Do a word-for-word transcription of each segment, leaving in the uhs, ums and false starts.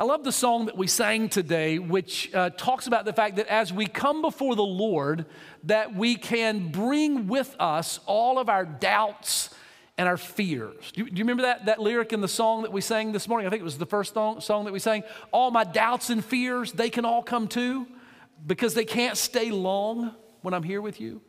I love the song that we sang today, which uh, talks about the fact that as we come before the Lord, that we can bring with us all of our doubts and our fears. Do you, do you remember that, that lyric in the song that we sang this morning? I think it was the first song, song that we sang. All my doubts and fears, they can all come too, because they can't stay long when I'm here with you.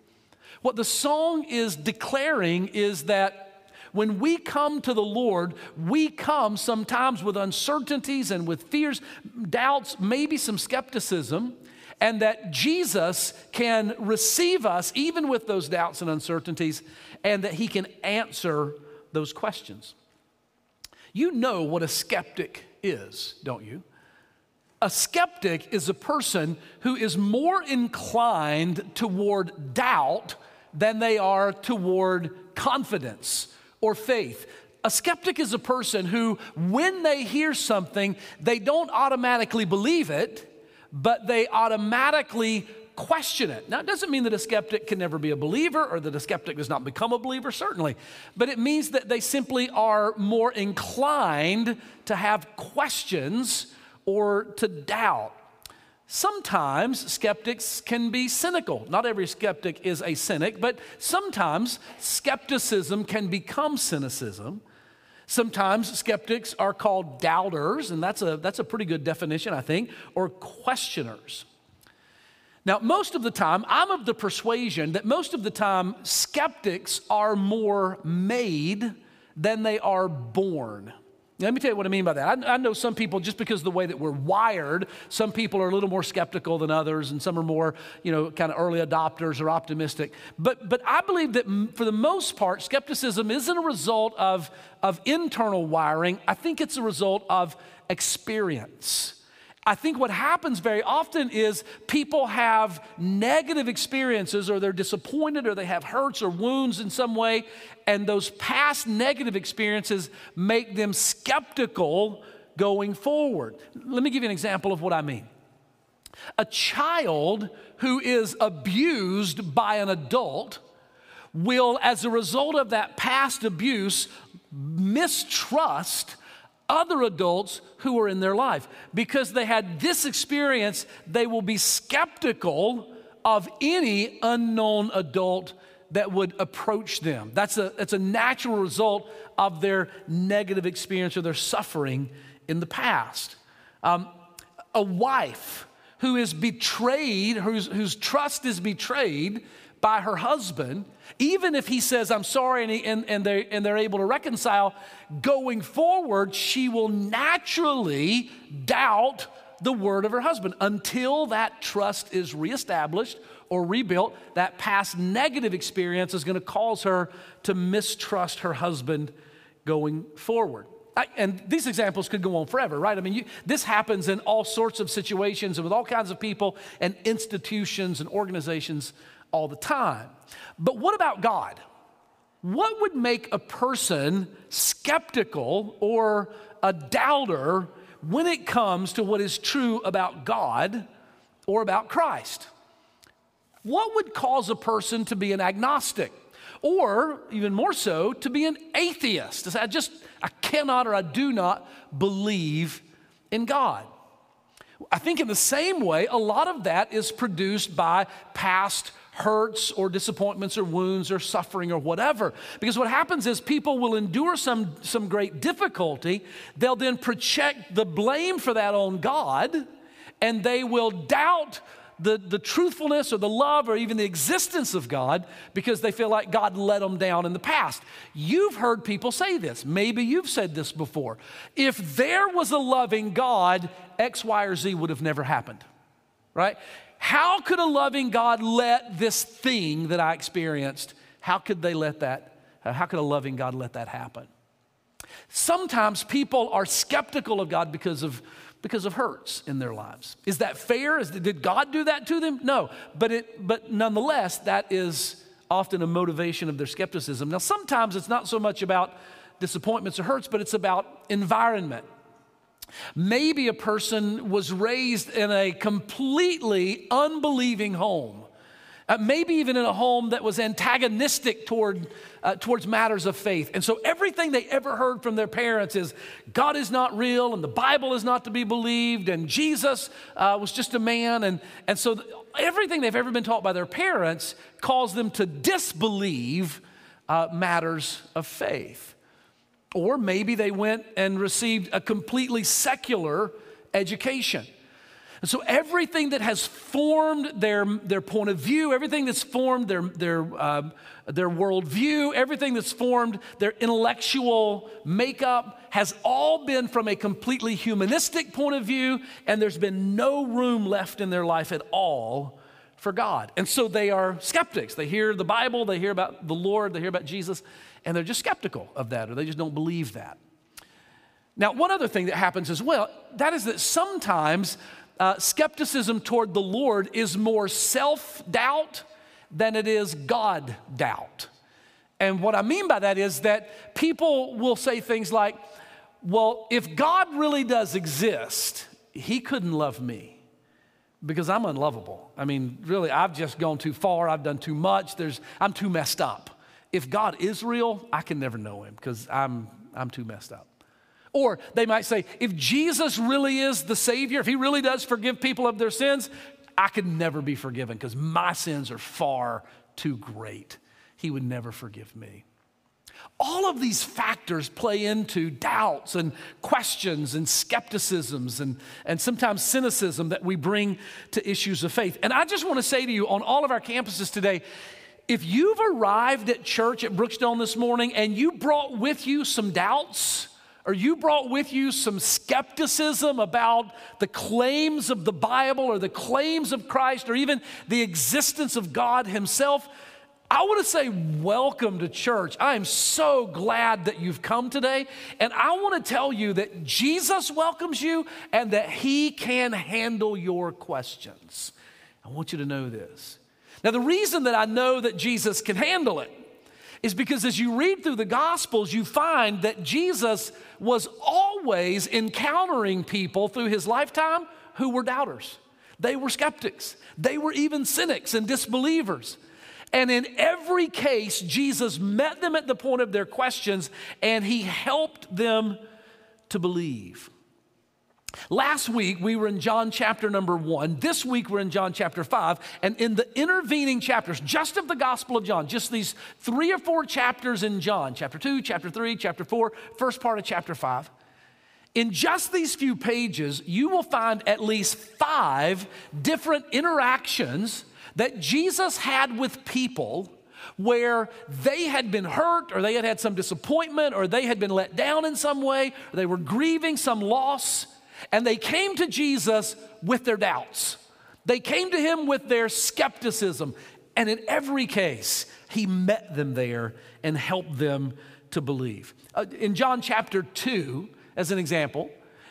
What the song is declaring is that when we come to the Lord, we come sometimes with uncertainties and with fears, doubts, maybe some skepticism, and that Jesus can receive us even with those doubts and uncertainties, and that he can answer those questions. You know what a skeptic is, don't you? A skeptic is a person who is more inclined toward doubt than they are toward confidence or faith. A skeptic is a person who, when they hear something, they don't automatically believe it, but they automatically question it. Now, it doesn't mean that a skeptic can never be a believer or that a skeptic does not become a believer, certainly, but it means that they simply are more inclined to have questions or to doubt. Sometimes skeptics can be cynical. Not every skeptic is a cynic, but sometimes skepticism can become cynicism. Sometimes skeptics are called doubters, and that's a, that's a pretty good definition, I think, or questioners. Now, most of the time, I'm of the persuasion that most of the time, skeptics are more made than they are born. Let me tell you what I mean by that. I, I know some people, just because of the way that we're wired, some people are a little more skeptical than others, and some are more, you know, kind of early adopters or optimistic. But but I believe that m- for the most part, skepticism isn't a result of, of internal wiring. I think it's a result of experience. I think what happens very often is people have negative experiences, or they're disappointed, or they have hurts or wounds in some way, and those past negative experiences make them skeptical going forward. Let me give you an example of what I mean. A child who is abused by an adult will, as a result of that past abuse, mistrust other adults who are in their life. Because they had this experience, they will be skeptical of any unknown adult that would approach them. That's a, that's a natural result of their negative experience or their suffering in the past. Um, a wife who is betrayed, whose, whose trust is betrayed by her husband, even if he says, I'm sorry, and, he, and, and, they, and they're able to reconcile, going forward, she will naturally doubt the word of her husband. Until that trust is reestablished or rebuilt, that past negative experience is going to cause her to mistrust her husband going forward. I, and these examples could go on forever, right? I mean, you, this happens in all sorts of situations and with all kinds of people and institutions and organizations all the time. But what about God? What would make a person skeptical or a doubter when it comes to what is true about God or about Christ? What would cause a person to be an agnostic, or even more so, to be an atheist? To say, I just, I cannot or I do not believe in God. I think in the same way, a lot of that is produced by past hurts or disappointments or wounds or suffering or whatever. Because what happens is people will endure some, some great difficulty. They'll then project the blame for that on God, and they will doubt the, the truthfulness or the love or even the existence of God because they feel like God let them down in the past. You've heard people say this. Maybe you've said this before. If there was a loving God, X, Y, or Z would have never happened, right? How could a loving God let this thing that I experienced, how could they let that, how could a loving God let that happen? Sometimes people are skeptical of God because of, because of hurts in their lives. Is that fair? Is, did God do that to them? No, but, it, but nonetheless, that is often a motivation of their skepticism. Now, sometimes it's not so much about disappointments or hurts, but it's about environment. Maybe a person was raised in a completely unbelieving home. uh, maybe even in a home that was antagonistic toward, uh, towards matters of faith. And so everything they ever heard from their parents is God is not real, and the Bible is not to be believed, and Jesus uh, was just a man. And, and so th- everything they've ever been taught by their parents caused them to disbelieve uh, matters of faith. Or maybe they went and received a completely secular education. And so everything that has formed their, their point of view, everything that's formed their, their, um, their worldview, everything that's formed their intellectual makeup has all been from a completely humanistic point of view, and there's been no room left in their life at all for God. And so they are skeptics. They hear the Bible, they hear about the Lord, they hear about Jesus, and they're just skeptical of that, or they just don't believe that. Now, one other thing that happens as well, that is that sometimes Uh, skepticism toward the Lord is more self-doubt than it is God-doubt. And what I mean by that is that people will say things like, well, if God really does exist, he couldn't love me because I'm unlovable. I mean, really, I've just gone too far. I've done too much. There's, I'm too messed up. If God is real, I can never know him because I'm, I'm too messed up. Or they might say, if Jesus really is the Savior, if he really does forgive people of their sins, I could never be forgiven because my sins are far too great. He would never forgive me. All of these factors play into doubts and questions and skepticisms and, and sometimes cynicism that we bring to issues of faith. And I just want to say to you on all of our campuses today, if you've arrived at church at Brookstone this morning and you brought with you some doubts, or you brought with you some skepticism about the claims of the Bible or the claims of Christ or even the existence of God himself, I want to say welcome to church. I am so glad that you've come today. And I want to tell you that Jesus welcomes you and that he can handle your questions. I want you to know this. Now, the reason that I know that Jesus can handle it is because as you read through the Gospels, you find that Jesus was always encountering people through his lifetime who were doubters. They were skeptics. They were even cynics and disbelievers. And in every case, Jesus met them at the point of their questions, and he helped them to believe. Last week, we were in John chapter number one. This week, we're in John chapter five. And in the intervening chapters, just of the Gospel of John, just these three or four chapters in John, chapter two, chapter three, chapter four, first part of chapter five, in just these few pages, you will find at least five different interactions that Jesus had with people where they had been hurt or they had had some disappointment or they had been let down in some way, or they were grieving some loss. And they came to Jesus with their doubts. They came to him with their skepticism. And in every case, he met them there and helped them to believe. Uh, in John chapter two, as an example,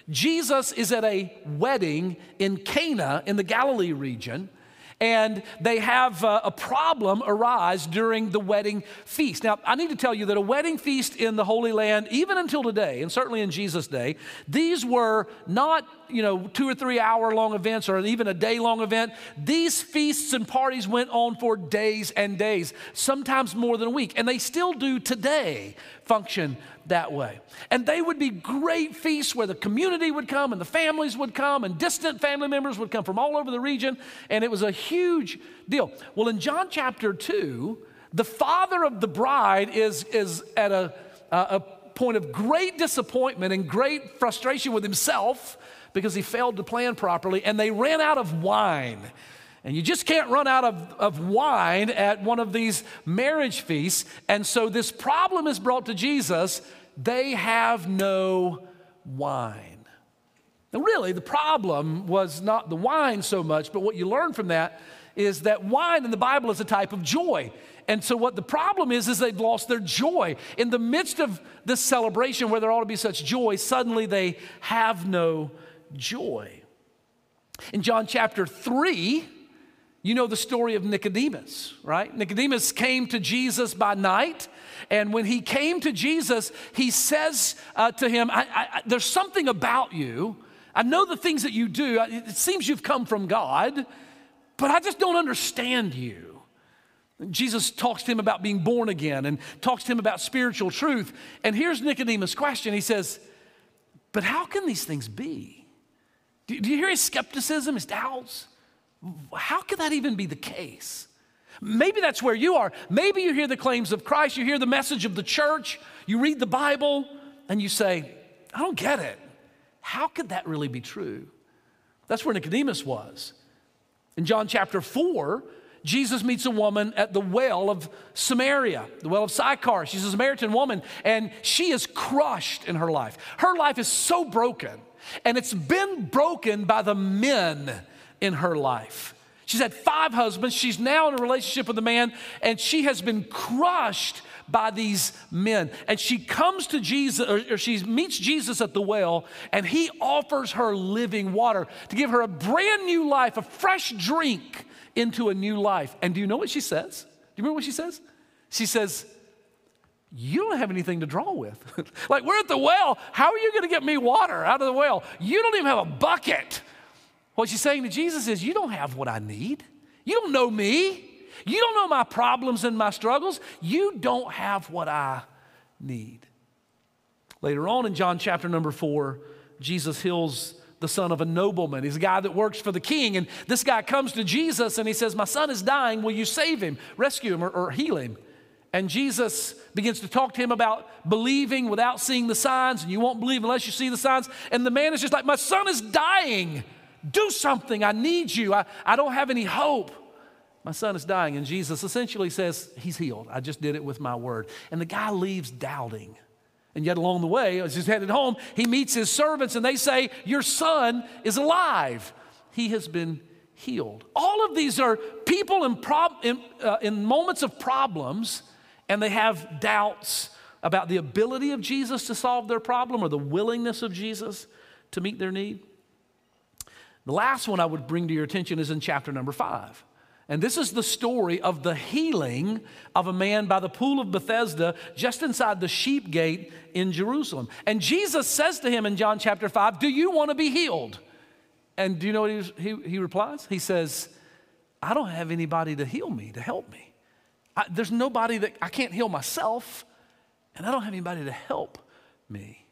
Jesus is at a wedding in Cana in the Galilee region. And they have uh, a problem arise during the wedding feast. Now, I need to tell you that a wedding feast in the Holy Land, even until today, and certainly in Jesus' day, these were not, you know, two or three hour long events or even a day long event. These feasts and parties went on for days and days, sometimes more than a week. And they still do today function that way. And they would be great feasts where the community would come and the families would come and distant family members would come from all over the region. And it was a huge deal. Well, in John chapter two, the father of the bride is, is at a, a point of great disappointment and great frustration with himself because he failed to plan properly. And they ran out of wine. And you just can't run out of, of wine at one of these marriage feasts. And so this problem is brought to Jesus. They have no wine. Now, really, the problem was not the wine so much, but what you learn from that is that wine in the Bible is a type of joy. And so what the problem is, is they've lost their joy. In the midst of this celebration where there ought to be such joy, suddenly they have no joy. In John chapter three, you know the story of Nicodemus, right? Nicodemus came to Jesus by night, and when he came to Jesus, he says uh, to him, I, I, there's something about you. I know the things that you do. It seems you've come from God, but I just don't understand you. Jesus talks to him about being born again and talks to him about spiritual truth. And here's Nicodemus' question. He says, but how can these things be? Do, do you hear his skepticism, his doubts? How could that even be the case? Maybe that's where you are. Maybe you hear the claims of Christ. You hear the message of the church. You read the Bible and you say, I don't get it. How could that really be true? That's where Nicodemus was. In John chapter four, Jesus meets a woman at the well of Samaria, the well of Sychar. She's a Samaritan woman, and she is crushed in her life. Her life is so broken, and it's been broken by the men in her life. She's had five husbands. She's now in a relationship with a man, and she has been crushed by these men. And she comes to Jesus, or she meets Jesus at the well, and he offers her living water to give her a brand new life, a fresh drink into a new life. And do you know what she says? Do you remember what she says? She says, you don't have anything to draw with. Like, we're at the well. How are you going to get me water out of the well? You don't even have a bucket. What she's saying to Jesus is, you don't have what I need. You don't know me. You don't know my problems and my struggles. You don't have what I need. Later on in John chapter number four, Jesus heals the son of a nobleman. He's a guy that works for the king. And this guy comes to Jesus and he says, my son is dying. Will you save him, rescue him, or, or heal him? And Jesus begins to talk to him about believing without seeing the signs. And you won't believe unless you see the signs. And the man is just like, my son is dying. Do something. I need you. I, I don't have any hope. My son is dying. And Jesus essentially says, he's healed. I just did it with my word. And the guy leaves doubting. And yet along the way, as he's headed home, he meets his servants and they say, your son is alive. He has been healed. All of these are people in, prob- in, uh, in moments of problems, and they have doubts about the ability of Jesus to solve their problem or the willingness of Jesus to meet their need. The last one I would bring to your attention is in chapter number five. And this is the story of the healing of a man by the pool of Bethesda just inside the sheep gate in Jerusalem. And Jesus says to him in John chapter five, do you want to be healed? And do you know what he, he, he replies? He says, I don't have anybody to heal me, to help me. I, there's nobody that, I can't heal myself, and I don't have anybody to help me.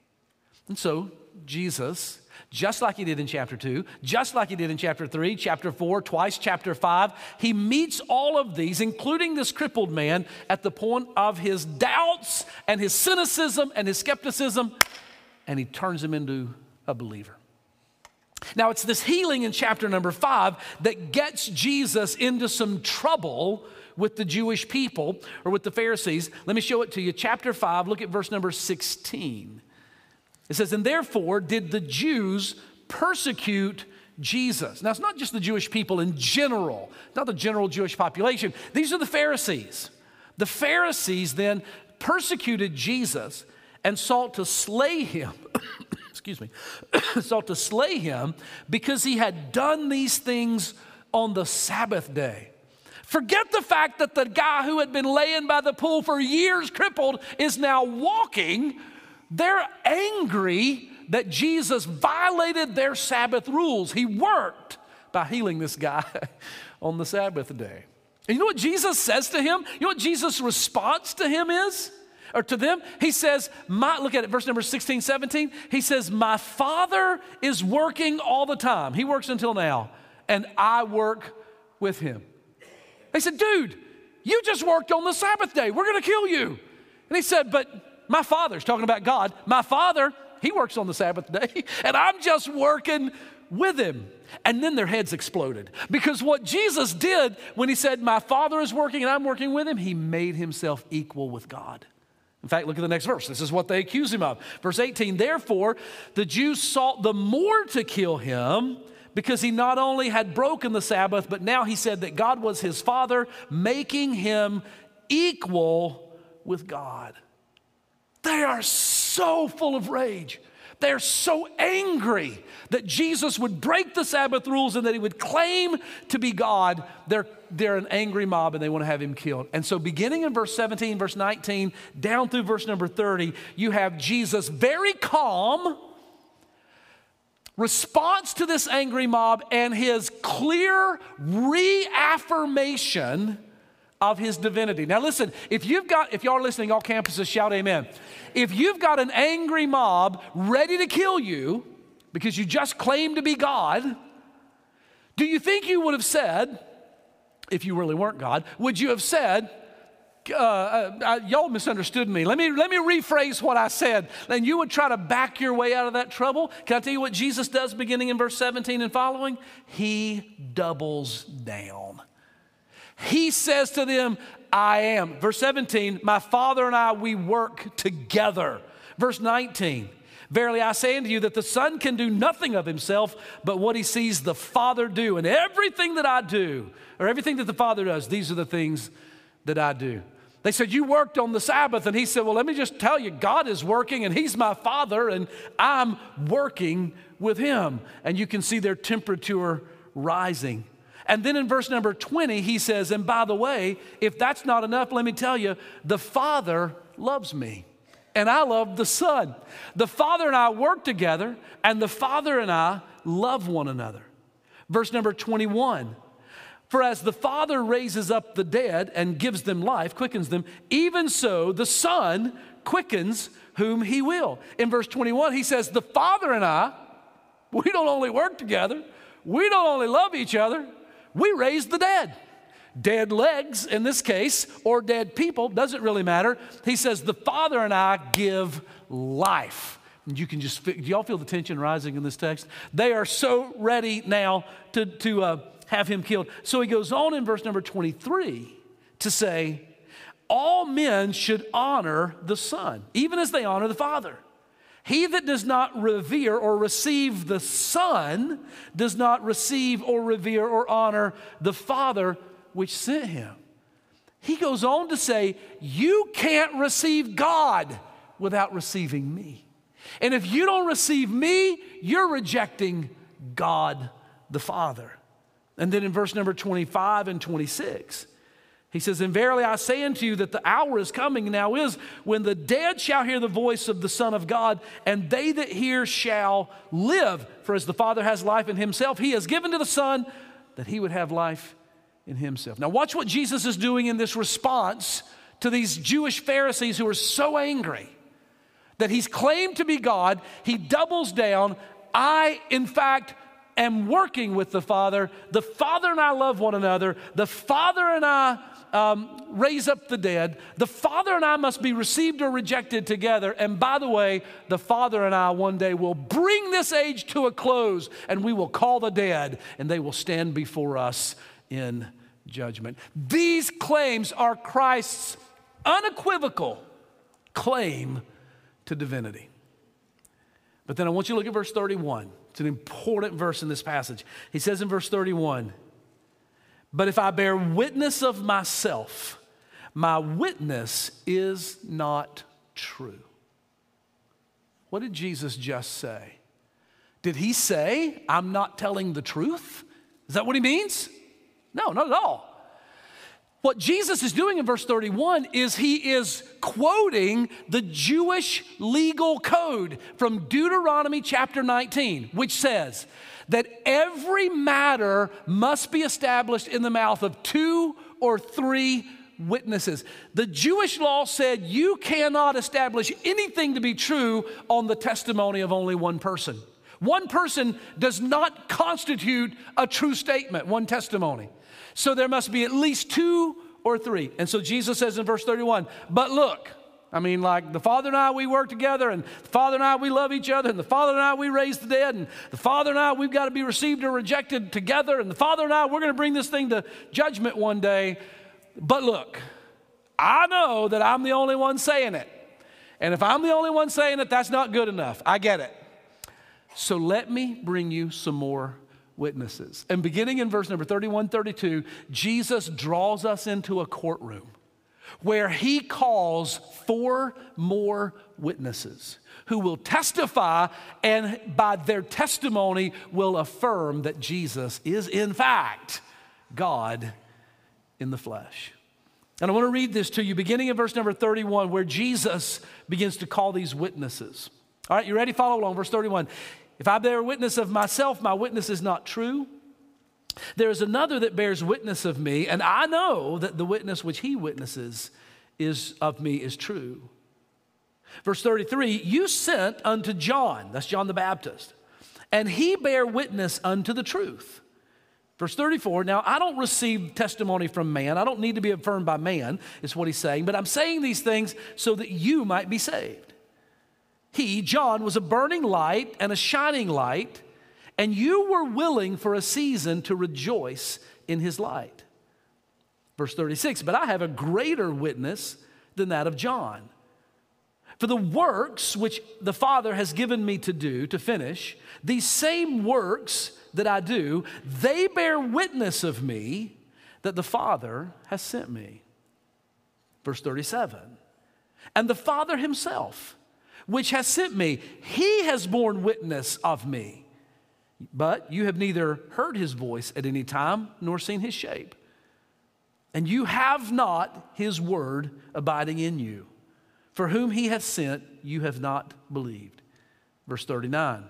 And so Jesus, just like he did in chapter two, just like he did in chapter three, chapter four, twice chapter five, he meets all of these, including this crippled man, at the point of his doubts and his cynicism and his skepticism, and he turns him into a believer. Now, it's this healing in chapter number five that gets Jesus into some trouble with the Jewish people or with the Pharisees. Let me show it to you. Chapter five, look at verse number sixteen. It says, and therefore did the Jews persecute Jesus. Now, it's not just the Jewish people in general, not the general Jewish population. These are the Pharisees. The Pharisees then persecuted Jesus and sought to slay him. Excuse me. Sought to slay him because he had done these things on the Sabbath day. Forget the fact that the guy who had been laying by the pool for years crippled is now walking. They're angry that Jesus violated their Sabbath rules. He worked by healing this guy on the Sabbath day. And you know what Jesus says to him? You know what Jesus' response to him is? Or to them? He says, my, look at it, verse number sixteen, seventeen. He says, my Father is working all the time. He works until now, and I work with him. They said, dude, you just worked on the Sabbath day. We're going to kill you. And he said, but my Father's talking about God. My Father, he works on the Sabbath day, and I'm just working with him. And then their heads exploded, because what Jesus did when he said, my Father is working and I'm working with him, he made himself equal with God. In fact, look at the next verse. This is what they accuse him of. Verse eighteen, therefore, the Jews sought the more to kill him, because he not only had broken the Sabbath, but now he said that God was his Father, making him equal with God. They are so full of rage. They're so angry that Jesus would break the Sabbath rules and that he would claim to be God. They're, they're an angry mob, and they want to have him killed. And so beginning in verse seventeen, verse nineteen, down through verse number thirty, you have Jesus very calm response to this angry mob and his clear reaffirmation of his divinity. Now listen, if you've got, if y'all are listening, all campuses shout amen. If you've got an angry mob ready to kill you because you just claim to be God, do you think you would have said, if you really weren't God, would you have said, Uh, uh, y'all misunderstood me. Let me, let me rephrase what I said. And you would try to back your way out of that trouble. Can I tell you what Jesus does beginning in verse seventeen and following? He doubles down. He says to them, I am. Verse seventeen, my Father and I, we work together. Verse nineteen, verily I say unto you that the Son can do nothing of himself but what he sees the Father do. And everything that I do, or everything that the Father does, these are the things that I do. They said, you worked on the Sabbath. And he said, well, let me just tell you, God is working and he's my Father and I'm working with him. And you can see their temperature rising. And then in verse number twenty, he says, and by the way, if that's not enough, let me tell you, the Father loves me and I love the Son. The Father and I work together and the Father and I love one another. Verse number twenty-one, for as the Father raises up the dead and gives them life, quickens them, even so the Son quickens whom he will. In verse twenty-one, he says, the Father and I, we don't only work together, we don't only love each other, we raise the dead. Dead legs in this case, or dead people, doesn't really matter. He says, the Father and I give life. And you can just, do y'all feel the tension rising in this text? They are so ready now to, to, uh, have him killed. So he goes on in verse number twenty-three to say, all men should honor the Son, even as they honor the Father. He that does not revere or receive the Son does not receive or revere or honor the Father which sent him. He goes on to say, you can't receive God without receiving me. And if you don't receive me, you're rejecting God the Father. And then in verse number twenty-five and twenty-six, he says, and verily I say unto you that the hour is coming, now is, when the dead shall hear the voice of the Son of God, and they that hear shall live. For as the Father has life in himself, he has given to the Son that he would have life in himself. Now watch what Jesus is doing in this response to these Jewish Pharisees who are so angry that he's claimed to be God. He doubles down. I, in fact, am working with the Father. The Father and I love one another. The Father and I um, raise up the dead. The Father and I must be received or rejected together. And by the way, the Father and I one day will bring this age to a close and we will call the dead and they will stand before us in judgment. These claims are Christ's unequivocal claim to divinity. But then I want you to look at verse thirty-one. It's an important verse in this passage. He says in verse thirty-one, but if I bear witness of myself, my witness is not true. What did Jesus just say? Did he say, I'm not telling the truth? Is that what he means? No, not at all. What Jesus is doing in verse thirty-one is he is quoting the Jewish legal code from Deuteronomy chapter nineteen, which says that every matter must be established in the mouth of two or three witnesses. The Jewish law said you cannot establish anything to be true on the testimony of only one person. One person does not constitute a true statement, one testimony. So there must be at least two or three. And so Jesus says in verse thirty-one, but look, I mean, like the Father and I, we work together, and the Father and I, we love each other, and the Father and I, we raise the dead, and the Father and I, we've got to be received or rejected together, and the Father and I, we're going to bring this thing to judgment one day. But look, I know that I'm the only one saying it. And if I'm the only one saying it, that's not good enough. I get it. So let me bring you some more witnesses. And beginning in verse number thirty-one, thirty-two, Jesus draws us into a courtroom where he calls four more witnesses who will testify and by their testimony will affirm that Jesus is in fact God in the flesh. And I want to read this to you beginning in verse number thirty-one where Jesus begins to call these witnesses. All right, you ready? Follow along. Verse thirty-one. If I bear witness of myself, my witness is not true. There is another that bears witness of me, and I know that the witness which he witnesses is of me is true. Verse thirty-three, you sent unto John, that's John the Baptist, and he bare witness unto the truth. Verse thirty-four, now I don't receive testimony from man. I don't need to be affirmed by man, is what he's saying, but I'm saying these things so that you might be saved. He, John, was a burning light and a shining light, and you were willing for a season to rejoice in his light. Verse thirty-six, but I have a greater witness than that of John. For the works which the Father has given me to do, to finish, these same works that I do, they bear witness of me that the Father has sent me. Verse thirty-seven, and the Father himself, which has sent me, he has borne witness of me. But you have neither heard his voice at any time nor seen his shape. And you have not his word abiding in you. For whom he hath sent, you have not believed. Verse thirty-nine,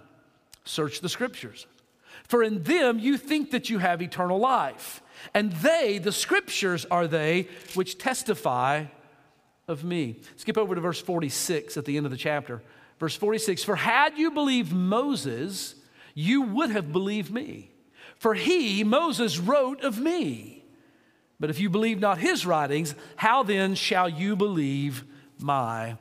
search the scriptures. For in them you think that you have eternal life. And they, the scriptures, are they which testify of me. Skip over to verse forty-six at the end of the chapter. Verse forty-six, for had you believed Moses, you would have believed me, for he, Moses, wrote of me. But if you believe not his writings, how then shall you believe my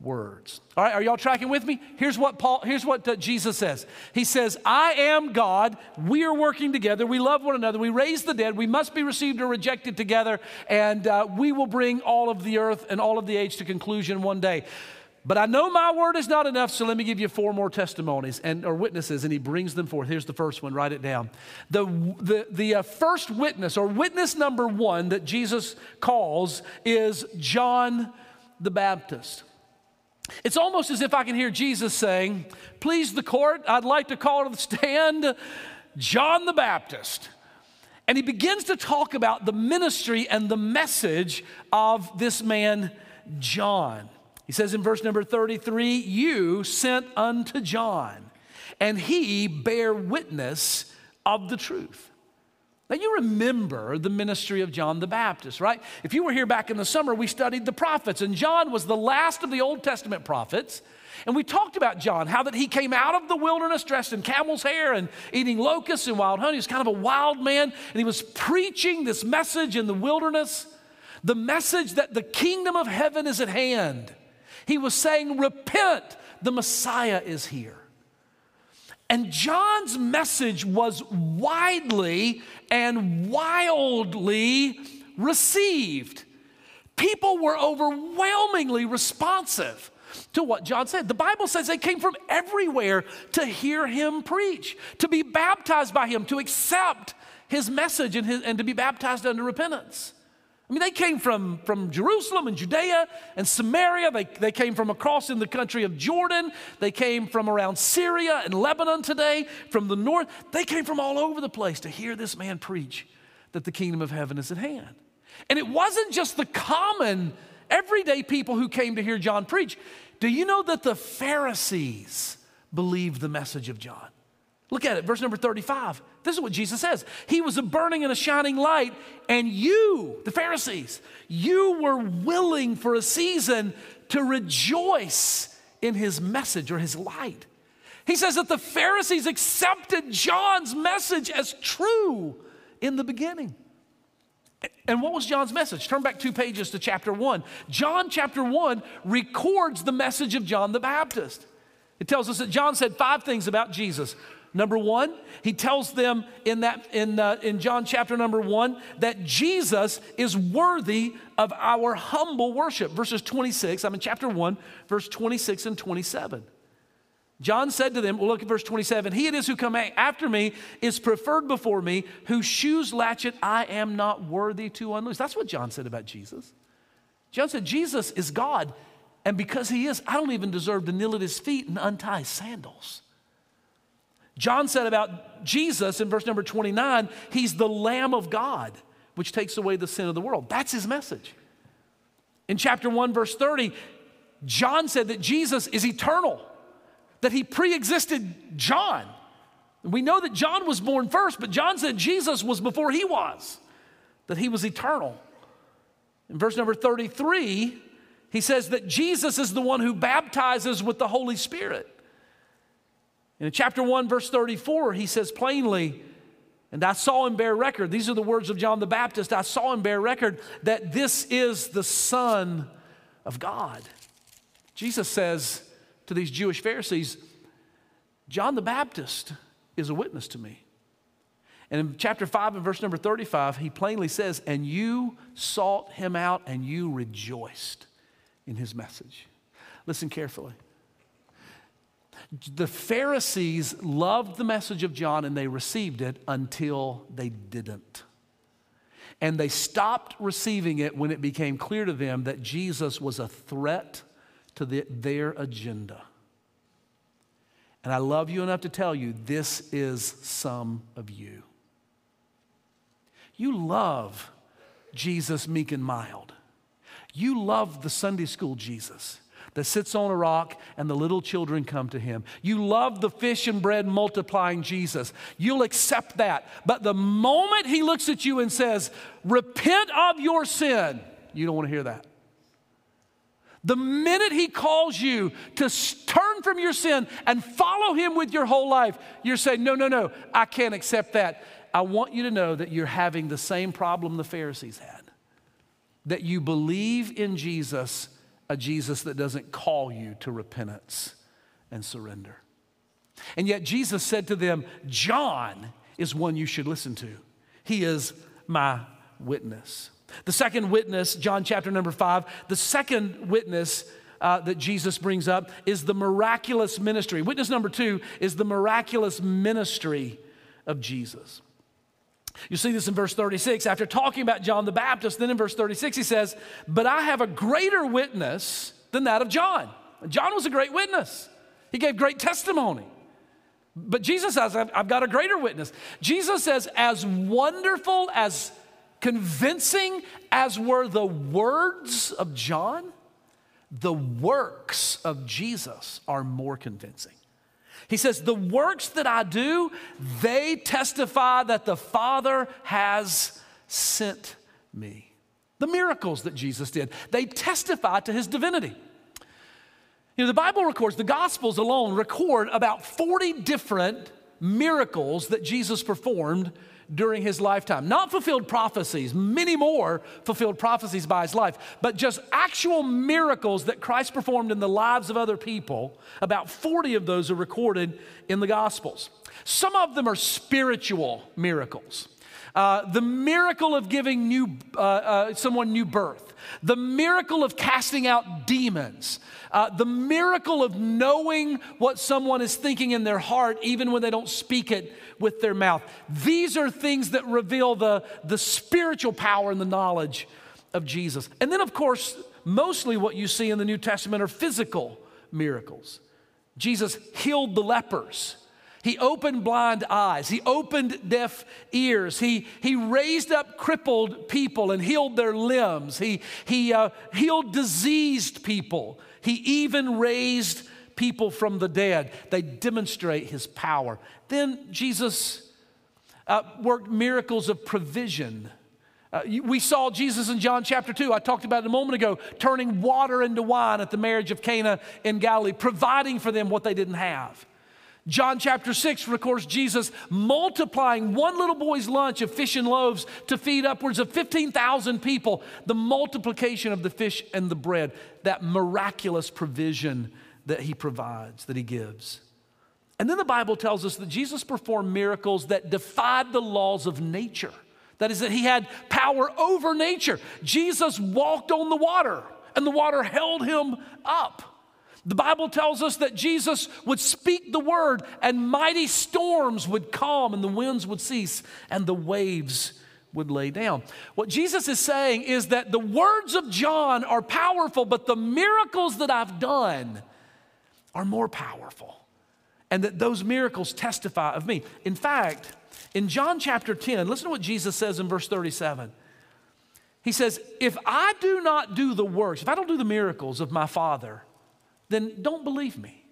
words? All right, are y'all tracking with me? Here's what Paul, here's what Jesus says. He says, I am God, we are working together, we love one another, we raise the dead, we must be received or rejected together, and uh, we will bring all of the earth and all of the age to conclusion one day. But I know my word is not enough, so let me give you four more testimonies and or witnesses, and he brings them forth. Here's the first one, write it down. The, the, the uh, first witness, or witness number one that Jesus calls, is John the Baptist. It's almost as if I can hear Jesus saying, please the court, I'd like to call to the stand John the Baptist. And he begins to talk about the ministry and the message of this man, John. He says in verse number thirty-three, you sent unto John, and he bare witness of the truth. Now you remember the ministry of John the Baptist, right? If you were here back in the summer, we studied the prophets, and John was the last of the Old Testament prophets. And we talked about John, how that he came out of the wilderness dressed in camel's hair and eating locusts and wild honey. He was kind of a wild man, and he was preaching this message in the wilderness, the message that the kingdom of heaven is at hand. He was saying, repent, the Messiah is here. And John's message was widely and wildly received. People were overwhelmingly responsive to what John said. The Bible says they came from everywhere to hear him preach, to be baptized by him, to accept his message and, his, and to be baptized unto repentance. I mean, they came from, from Jerusalem and Judea and Samaria. They, they came from across in the country of Jordan. They came from around Syria and Lebanon today, from the north. They came from all over the place to hear this man preach that the kingdom of heaven is at hand. And it wasn't just the common, everyday people who came to hear John preach. Do you know that the Pharisees believed the message of John? Look at it, verse number thirty-five. This is what Jesus says. He was a burning and a shining light, and you, the Pharisees, you were willing for a season to rejoice in his message or his light. He says that the Pharisees accepted John's message as true in the beginning. And what was John's message? Turn back two pages to chapter one. John chapter one records the message of John the Baptist. It tells us that John said five things about Jesus. Number one, he tells them in, that, in, uh, in John chapter number one that Jesus is worthy of our humble worship. Verses twenty-six, I'm in chapter one, verse twenty-six and twenty-seven. John said to them, well, look at verse twenty-seven, he it is who come after me is preferred before me, whose shoes latchet I am not worthy to unloose. That's what John said about Jesus. John said Jesus is God, and because he is, I don't even deserve to kneel at his feet and untie his sandals. John said about Jesus in verse number twenty-nine, he's the Lamb of God, which takes away the sin of the world. That's his message. In chapter one, verse thirty, John said that Jesus is eternal, that he pre-existed John. We know that John was born first, but John said Jesus was before he was, that he was eternal. In verse number thirty-three, he says that Jesus is the one who baptizes with the Holy Spirit. In chapter one, verse thirty-four, he says plainly, and I saw him bear record. These are the words of John the Baptist. I saw him bear record that this is the Son of God. Jesus says to these Jewish Pharisees, John the Baptist is a witness to me. And in chapter five and verse number thirty-five, he plainly says, and you sought him out and you rejoiced in his message. Listen carefully. The Pharisees loved the message of John and they received it until they didn't. And they stopped receiving it when it became clear to them that Jesus was a threat to the, their agenda. And I love you enough to tell you, this is some of you. You love Jesus meek and mild. You love the Sunday school Jesus that sits on a rock and the little children come to him. You love the fish and bread multiplying Jesus. You'll accept that. But the moment he looks at you and says, repent of your sin, you don't want to hear that. The minute he calls you to turn from your sin and follow him with your whole life, you're saying, no, no, no, I can't accept that. I want you to know that you're having the same problem the Pharisees had, that you believe in Jesus, a Jesus that doesn't call you to repentance and surrender. And yet Jesus said to them, John is one you should listen to. He is my witness. The second witness, John chapter number five, the second witness uh, that Jesus brings up is the miraculous ministry. Witness number two is the miraculous ministry of Jesus. You see this in verse thirty-six. After talking about John the Baptist, then in verse thirty-six he says, but I have a greater witness than that of John. John was a great witness. He gave great testimony. But Jesus says, I've got a greater witness. Jesus says, as wonderful, as convincing as were the words of John, the works of Jesus are more convincing. He says, the works that I do, they testify that the Father has sent me. The miracles that Jesus did, they testify to his divinity. You know, the Bible records, the Gospels alone record about forty different miracles that Jesus performed during his lifetime. Not fulfilled prophecies, many more fulfilled prophecies by his life, but just actual miracles that Christ performed in the lives of other people. About forty of those are recorded in the Gospels. Some of them are spiritual miracles. Uh, the miracle of giving new, uh, uh, someone new birth, the miracle of casting out demons, uh, the miracle of knowing what someone is thinking in their heart even when they don't speak it with their mouth. These are things that reveal the, the spiritual power and the knowledge of Jesus. And then, of course, mostly what you see in the New Testament are physical miracles. Jesus healed the lepers. He opened blind eyes. He opened deaf ears. He, he raised up crippled people and healed their limbs. He, he uh, healed diseased people. He even raised people from the dead. They demonstrate his power. Then Jesus uh, worked miracles of provision. Uh, we saw Jesus in John chapter two, I talked about it a moment ago, turning water into wine at the marriage of Cana in Galilee, providing for them what they didn't have. John chapter six records Jesus multiplying one little boy's lunch of fish and loaves to feed upwards of fifteen thousand people. The multiplication of the fish and the bread, that miraculous provision that he provides, that he gives. And then the Bible tells us that Jesus performed miracles that defied the laws of nature. That is, that he had power over nature. Jesus walked on the water, and the water held him up. The Bible tells us that Jesus would speak the word and mighty storms would calm and the winds would cease and the waves would lay down. What Jesus is saying is that the words of John are powerful, but the miracles that I've done are more powerful, and that those miracles testify of me. In fact, in John chapter ten, listen to what Jesus says in verse thirty-seven. He says, if I do not do the works, if I don't do the miracles of my Father, then don't believe me.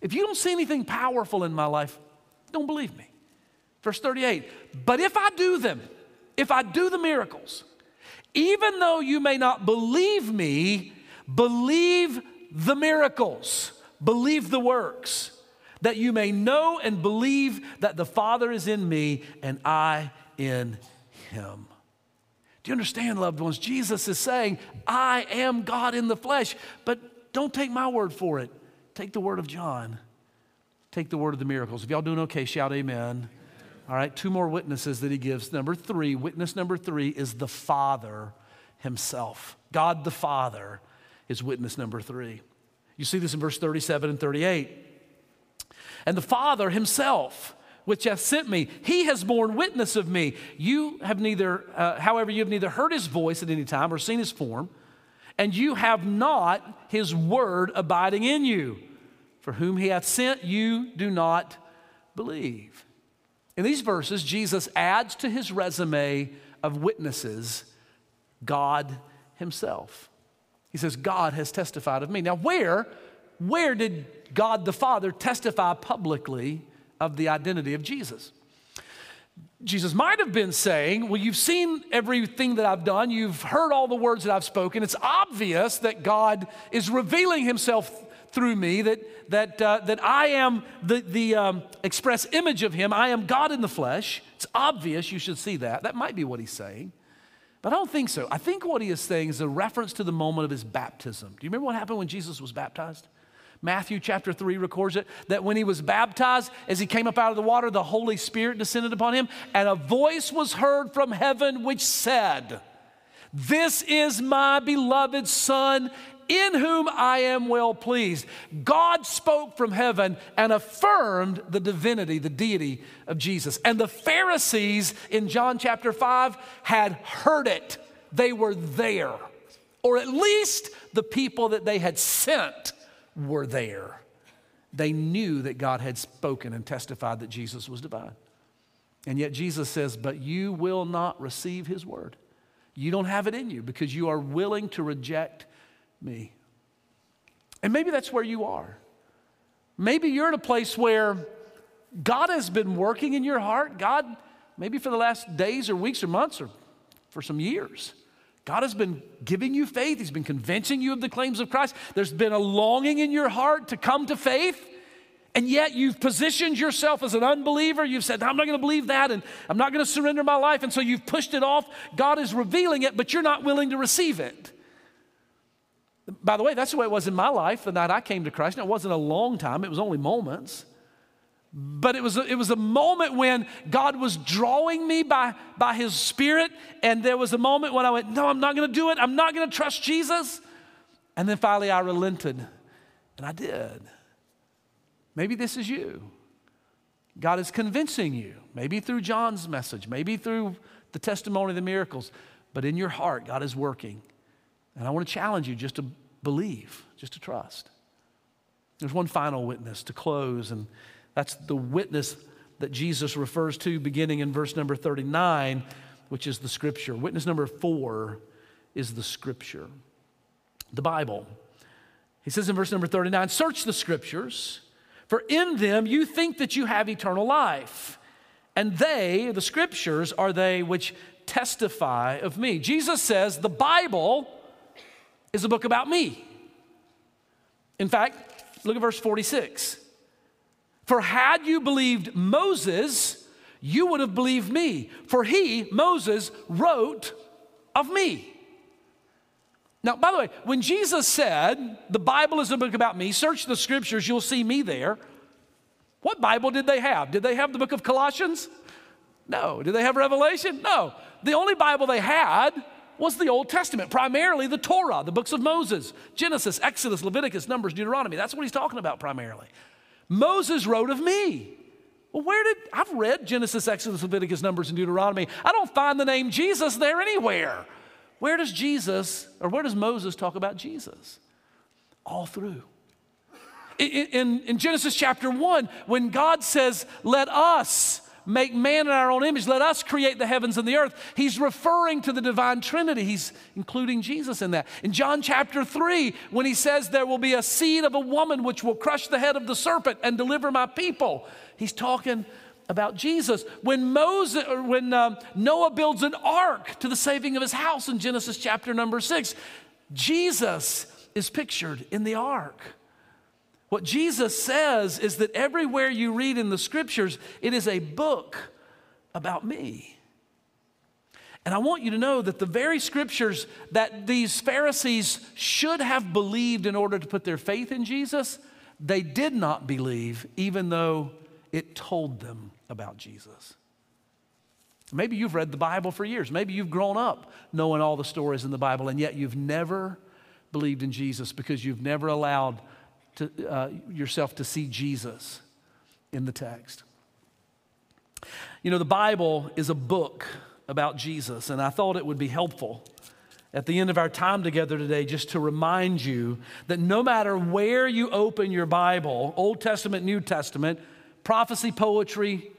If you don't see anything powerful in my life, don't believe me. Verse thirty-eight, but if I do them, if I do the miracles, even though you may not believe me, believe the miracles, believe the works, that you may know and believe that the Father is in me and I in him. Do you understand, loved ones? Jesus is saying, I am God in the flesh, but don't take my word for it. Take the word of John. Take the word of the miracles. If y'all doing okay, shout amen. All right, two more witnesses that he gives. Number three, witness number three is the Father himself. God the Father is witness number three. You see this in verse thirty-seven and thirty-eight. And the Father himself, which hath sent me, he has borne witness of me. You have neither, uh, however, you have neither heard his voice at any time or seen his form, and you have not his word abiding in you. For whom he hath sent, you do not believe. In these verses, Jesus adds to his resume of witnesses God himself. He says, God has testified of me. Now, where, where did God the Father testify publicly of the identity of Jesus? Jesus might have been saying, well, you've seen everything that I've done. You've heard all the words that I've spoken. It's obvious that God is revealing himself through me, that that uh, that I am the, the um, express image of him. I am God in the flesh. It's obvious, you should see that. That might be what he's saying, but I don't think so. I think what he is saying is a reference to the moment of his baptism. Do you remember what happened when Jesus was baptized? Matthew chapter three records it, that when he was baptized, as he came up out of the water, the Holy Spirit descended upon him, and a voice was heard from heaven which said, "This is my beloved Son, in whom I am well pleased." God spoke from heaven and affirmed the divinity, the deity of Jesus. And the Pharisees in John chapter five had heard it. They were there. Or at least the people that they had sent were there. They knew that God had spoken and testified that Jesus was divine. And yet Jesus says, but you will not receive his word. You don't have it in you because you are willing to reject me. And maybe that's where you are. Maybe you're in a place where God has been working in your heart. God, maybe for the last days or weeks or months or for some years, God has been giving you faith. He's been convincing you of the claims of Christ. There's been a longing in your heart to come to faith. And yet you've positioned yourself as an unbeliever. You've said, I'm not going to believe that, and I'm not going to surrender my life. And so you've pushed it off. God is revealing it, but you're not willing to receive it. By the way, that's the way it was in my life the night I came to Christ. Now, it wasn't a long time. It was only moments. But it was a, it was a moment when God was drawing me by, by his Spirit. And there was a moment when I went, no, I'm not going to do it. I'm not going to trust Jesus. And then finally I relented. And I did. Maybe this is you. God is convincing you. Maybe through John's message. Maybe through the testimony of the miracles. But in your heart, God is working. And I want to challenge you just to believe, just to trust. There's one final witness to close, and that's the witness that Jesus refers to beginning in verse number thirty-nine, which is the Scripture. Witness number four is the Scripture, the Bible. He says in verse number thirty-nine, search the Scriptures, for in them you think that you have eternal life. And they, the Scriptures, are they which testify of me. Jesus says the Bible is a book about me. In fact, look at verse forty-six. For had you believed Moses, you would have believed me, for he, Moses, wrote of me. Now, by the way, when Jesus said, the Bible is a book about me, search the Scriptures, you'll see me there. What Bible did they have? Did they have the book of Colossians? No. Did they have Revelation? No. The only Bible they had was the Old Testament, primarily the Torah, the books of Moses, Genesis, Exodus, Leviticus, Numbers, Deuteronomy. That's what he's talking about primarily. Moses wrote of me. Well, where did, I've read Genesis, Exodus, Leviticus, Numbers, and Deuteronomy. I don't find the name Jesus there anywhere. Where does Jesus, or where does Moses talk about Jesus? All through. In, in, in Genesis chapter one, when God says, let us make man in our own image. Let us create the heavens and the earth. He's referring to the divine Trinity. He's including Jesus in that. In John chapter three, when he says there will be a seed of a woman which will crush the head of the serpent and deliver my people, he's talking about Jesus. When Moses, when um, Noah builds an ark to the saving of his house in Genesis chapter number six, Jesus is pictured in the ark. What Jesus says is that everywhere you read in the scriptures, it is a book about me. And I want you to know that the very scriptures that these Pharisees should have believed in order to put their faith in Jesus, they did not believe, even though it told them about Jesus. Maybe you've read the Bible for years. Maybe you've grown up knowing all the stories in the Bible, and yet you've never believed in Jesus because you've never allowed to, uh, yourself to see Jesus in the text. You know, the Bible is a book about Jesus, and I thought it would be helpful at the end of our time together today just to remind you that no matter where you open your Bible, Old Testament, New Testament, prophecy, poetry,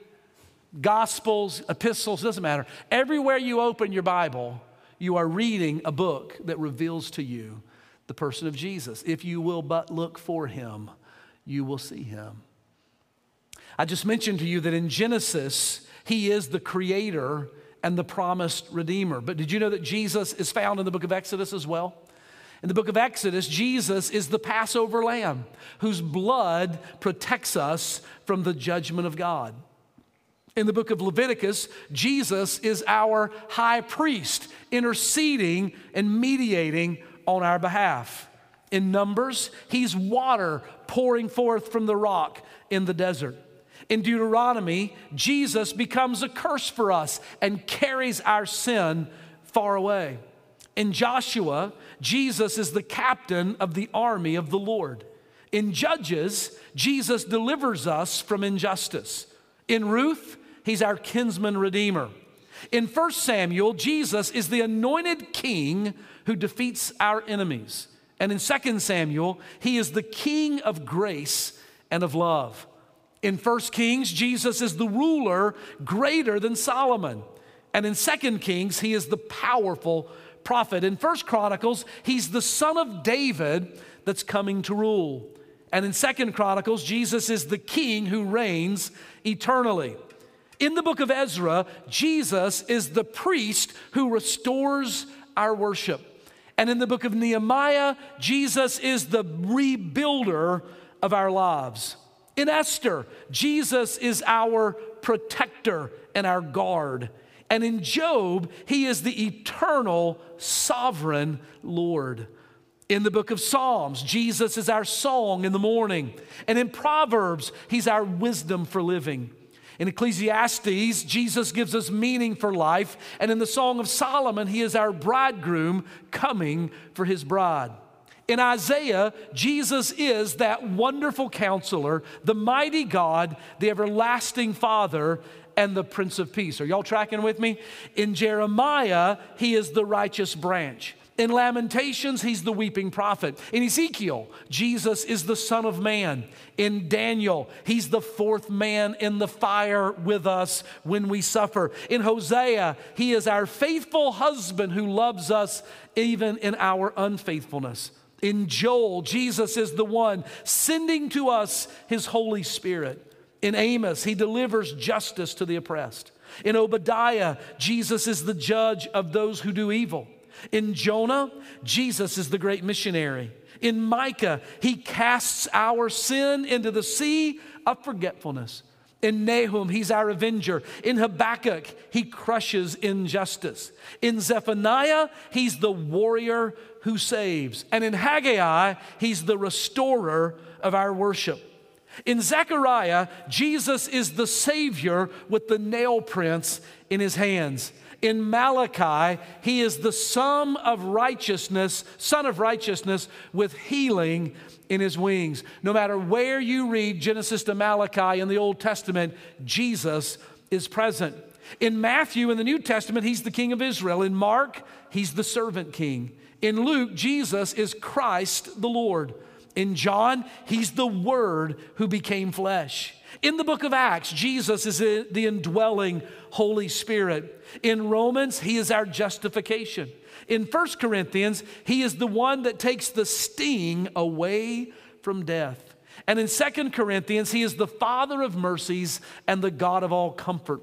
gospels, epistles, doesn't matter. Everywhere you open your Bible, you are reading a book that reveals to you the person of Jesus. If you will but look for him, you will see him. I just mentioned to you that in Genesis, he is the creator and the promised Redeemer. But did you know that Jesus is found in the book of Exodus as well? In the book of Exodus, Jesus is the Passover lamb whose blood protects us from the judgment of God. In the book of Leviticus, Jesus is our high priest, interceding and mediating on our behalf. In Numbers, he's water pouring forth from the rock in the desert. In Deuteronomy, Jesus becomes a curse for us and carries our sin far away. In Joshua, Jesus is the captain of the army of the Lord. In Judges, Jesus delivers us from injustice. In Ruth, he's our kinsman redeemer. In First Samuel, Jesus is the anointed king who defeats our enemies. And in Second Samuel, he is the king of grace and of love. In First Kings, Jesus is the ruler greater than Solomon. And in Second Kings, he is the powerful prophet. In First Chronicles, he's the son of David that's coming to rule. And in Second Chronicles, Jesus is the king who reigns eternally. In the book of Ezra, Jesus is the priest who restores our worship. And in the book of Nehemiah, Jesus is the rebuilder of our lives. In Esther, Jesus is our protector and our guard. And in Job, he is the eternal sovereign Lord. In the book of Psalms, Jesus is our song in the morning. And in Proverbs, he's our wisdom for living. In Ecclesiastes, Jesus gives us meaning for life. And in the Song of Solomon, he is our bridegroom coming for his bride. In Isaiah, Jesus is that wonderful counselor, the mighty God, the everlasting Father, and the Prince of Peace. Are y'all tracking with me? In Jeremiah, he is the righteous branch. In Lamentations, he's the weeping prophet. In Ezekiel, Jesus is the Son of Man. In Daniel, he's the fourth man in the fire with us when we suffer. In Hosea, he is our faithful husband who loves us even in our unfaithfulness. In Joel, Jesus is the one sending to us his Holy Spirit. In Amos, he delivers justice to the oppressed. In Obadiah, Jesus is the judge of those who do evil. In Jonah, Jesus is the great missionary. In Micah, he casts our sin into the sea of forgetfulness. In Nahum, he's our avenger. In Habakkuk, he crushes injustice. In Zephaniah, he's the warrior who saves. And in Haggai, he's the restorer of our worship. In Zechariah, Jesus is the Savior with the nail prints in his hands. In Malachi, he is the son of righteousness, son of righteousness with healing in his wings. No matter where you read Genesis to Malachi in the Old Testament, Jesus is present. In Matthew in the New Testament, he's the king of Israel. In Mark, he's the servant king. In Luke, Jesus is Christ the Lord. In John, he's the Word who became flesh. In the book of Acts, Jesus is the indwelling Holy Spirit. In Romans, he is our justification. In First Corinthians, he is the one that takes the sting away from death. And in Second Corinthians, he is the Father of mercies and the God of all comfort.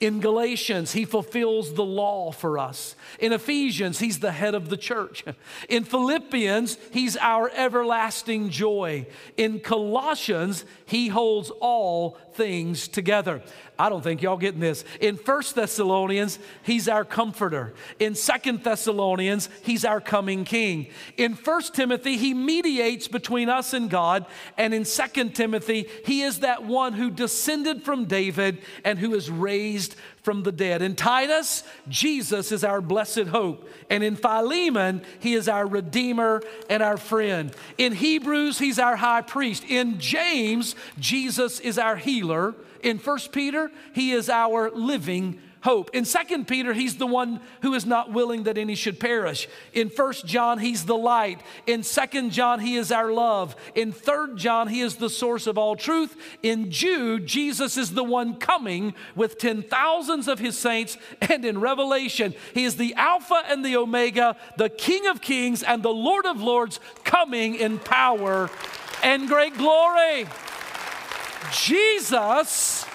In Galatians, he fulfills the law for us. In Ephesians, he's the head of the church. In Philippians, he's our everlasting joy. In Colossians, he holds all things together. I don't think y'all getting this. In First Thessalonians, he's our comforter. In Second Thessalonians, he's our coming king. In First Timothy, he mediates between us and God. And in Second Timothy, he is that one who descended from David and who is raised from the dead. In Titus, Jesus is our blessed hope. And in Philemon, he is our redeemer and our friend. In Hebrews, he's our high priest. In James, Jesus is our healer. In First Peter, he is our living hope. In Second Peter, he's the one who is not willing that any should perish. In First John, he's the light. In Second John, he is our love. In Third John, he is the source of all truth. In Jude, Jesus is the one coming with ten thousands of his saints. And in Revelation, he is the Alpha and the Omega, the King of kings and the Lord of lords, coming in power and great glory. Jesus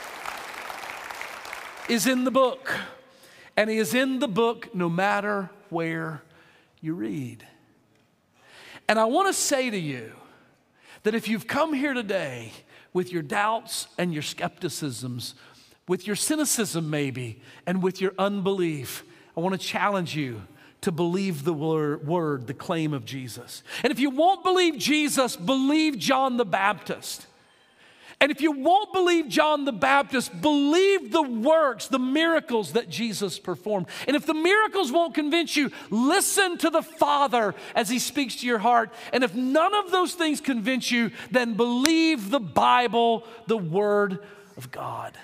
is in the book, and he is in the book no matter where you read. And I want to say to you that if you've come here today with your doubts and your skepticisms, with your cynicism maybe, and with your unbelief, I want to challenge you to believe the word, the claim of Jesus. And if you won't believe Jesus, believe John the Baptist. And if you won't believe John the Baptist, believe the works, the miracles that Jesus performed. And if the miracles won't convince you, listen to the Father as he speaks to your heart. And if none of those things convince you, then believe the Bible, the Word of God.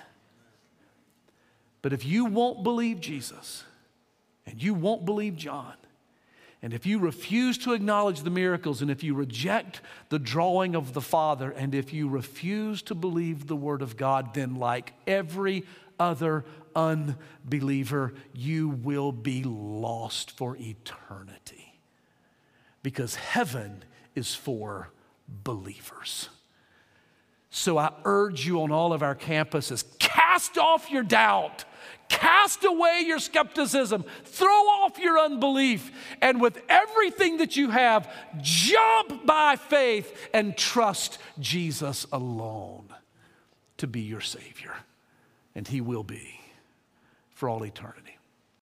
But if you won't believe Jesus, and you won't believe John, and if you refuse to acknowledge the miracles, and if you reject the drawing of the Father, and if you refuse to believe the Word of God, then like every other unbeliever, you will be lost for eternity. Because heaven is for believers. So I urge you on all of our campuses, cast off your doubt. Cast away your skepticism. Throw off your unbelief. And with everything that you have, jump by faith and trust Jesus alone to be your Savior. And he will be for all eternity.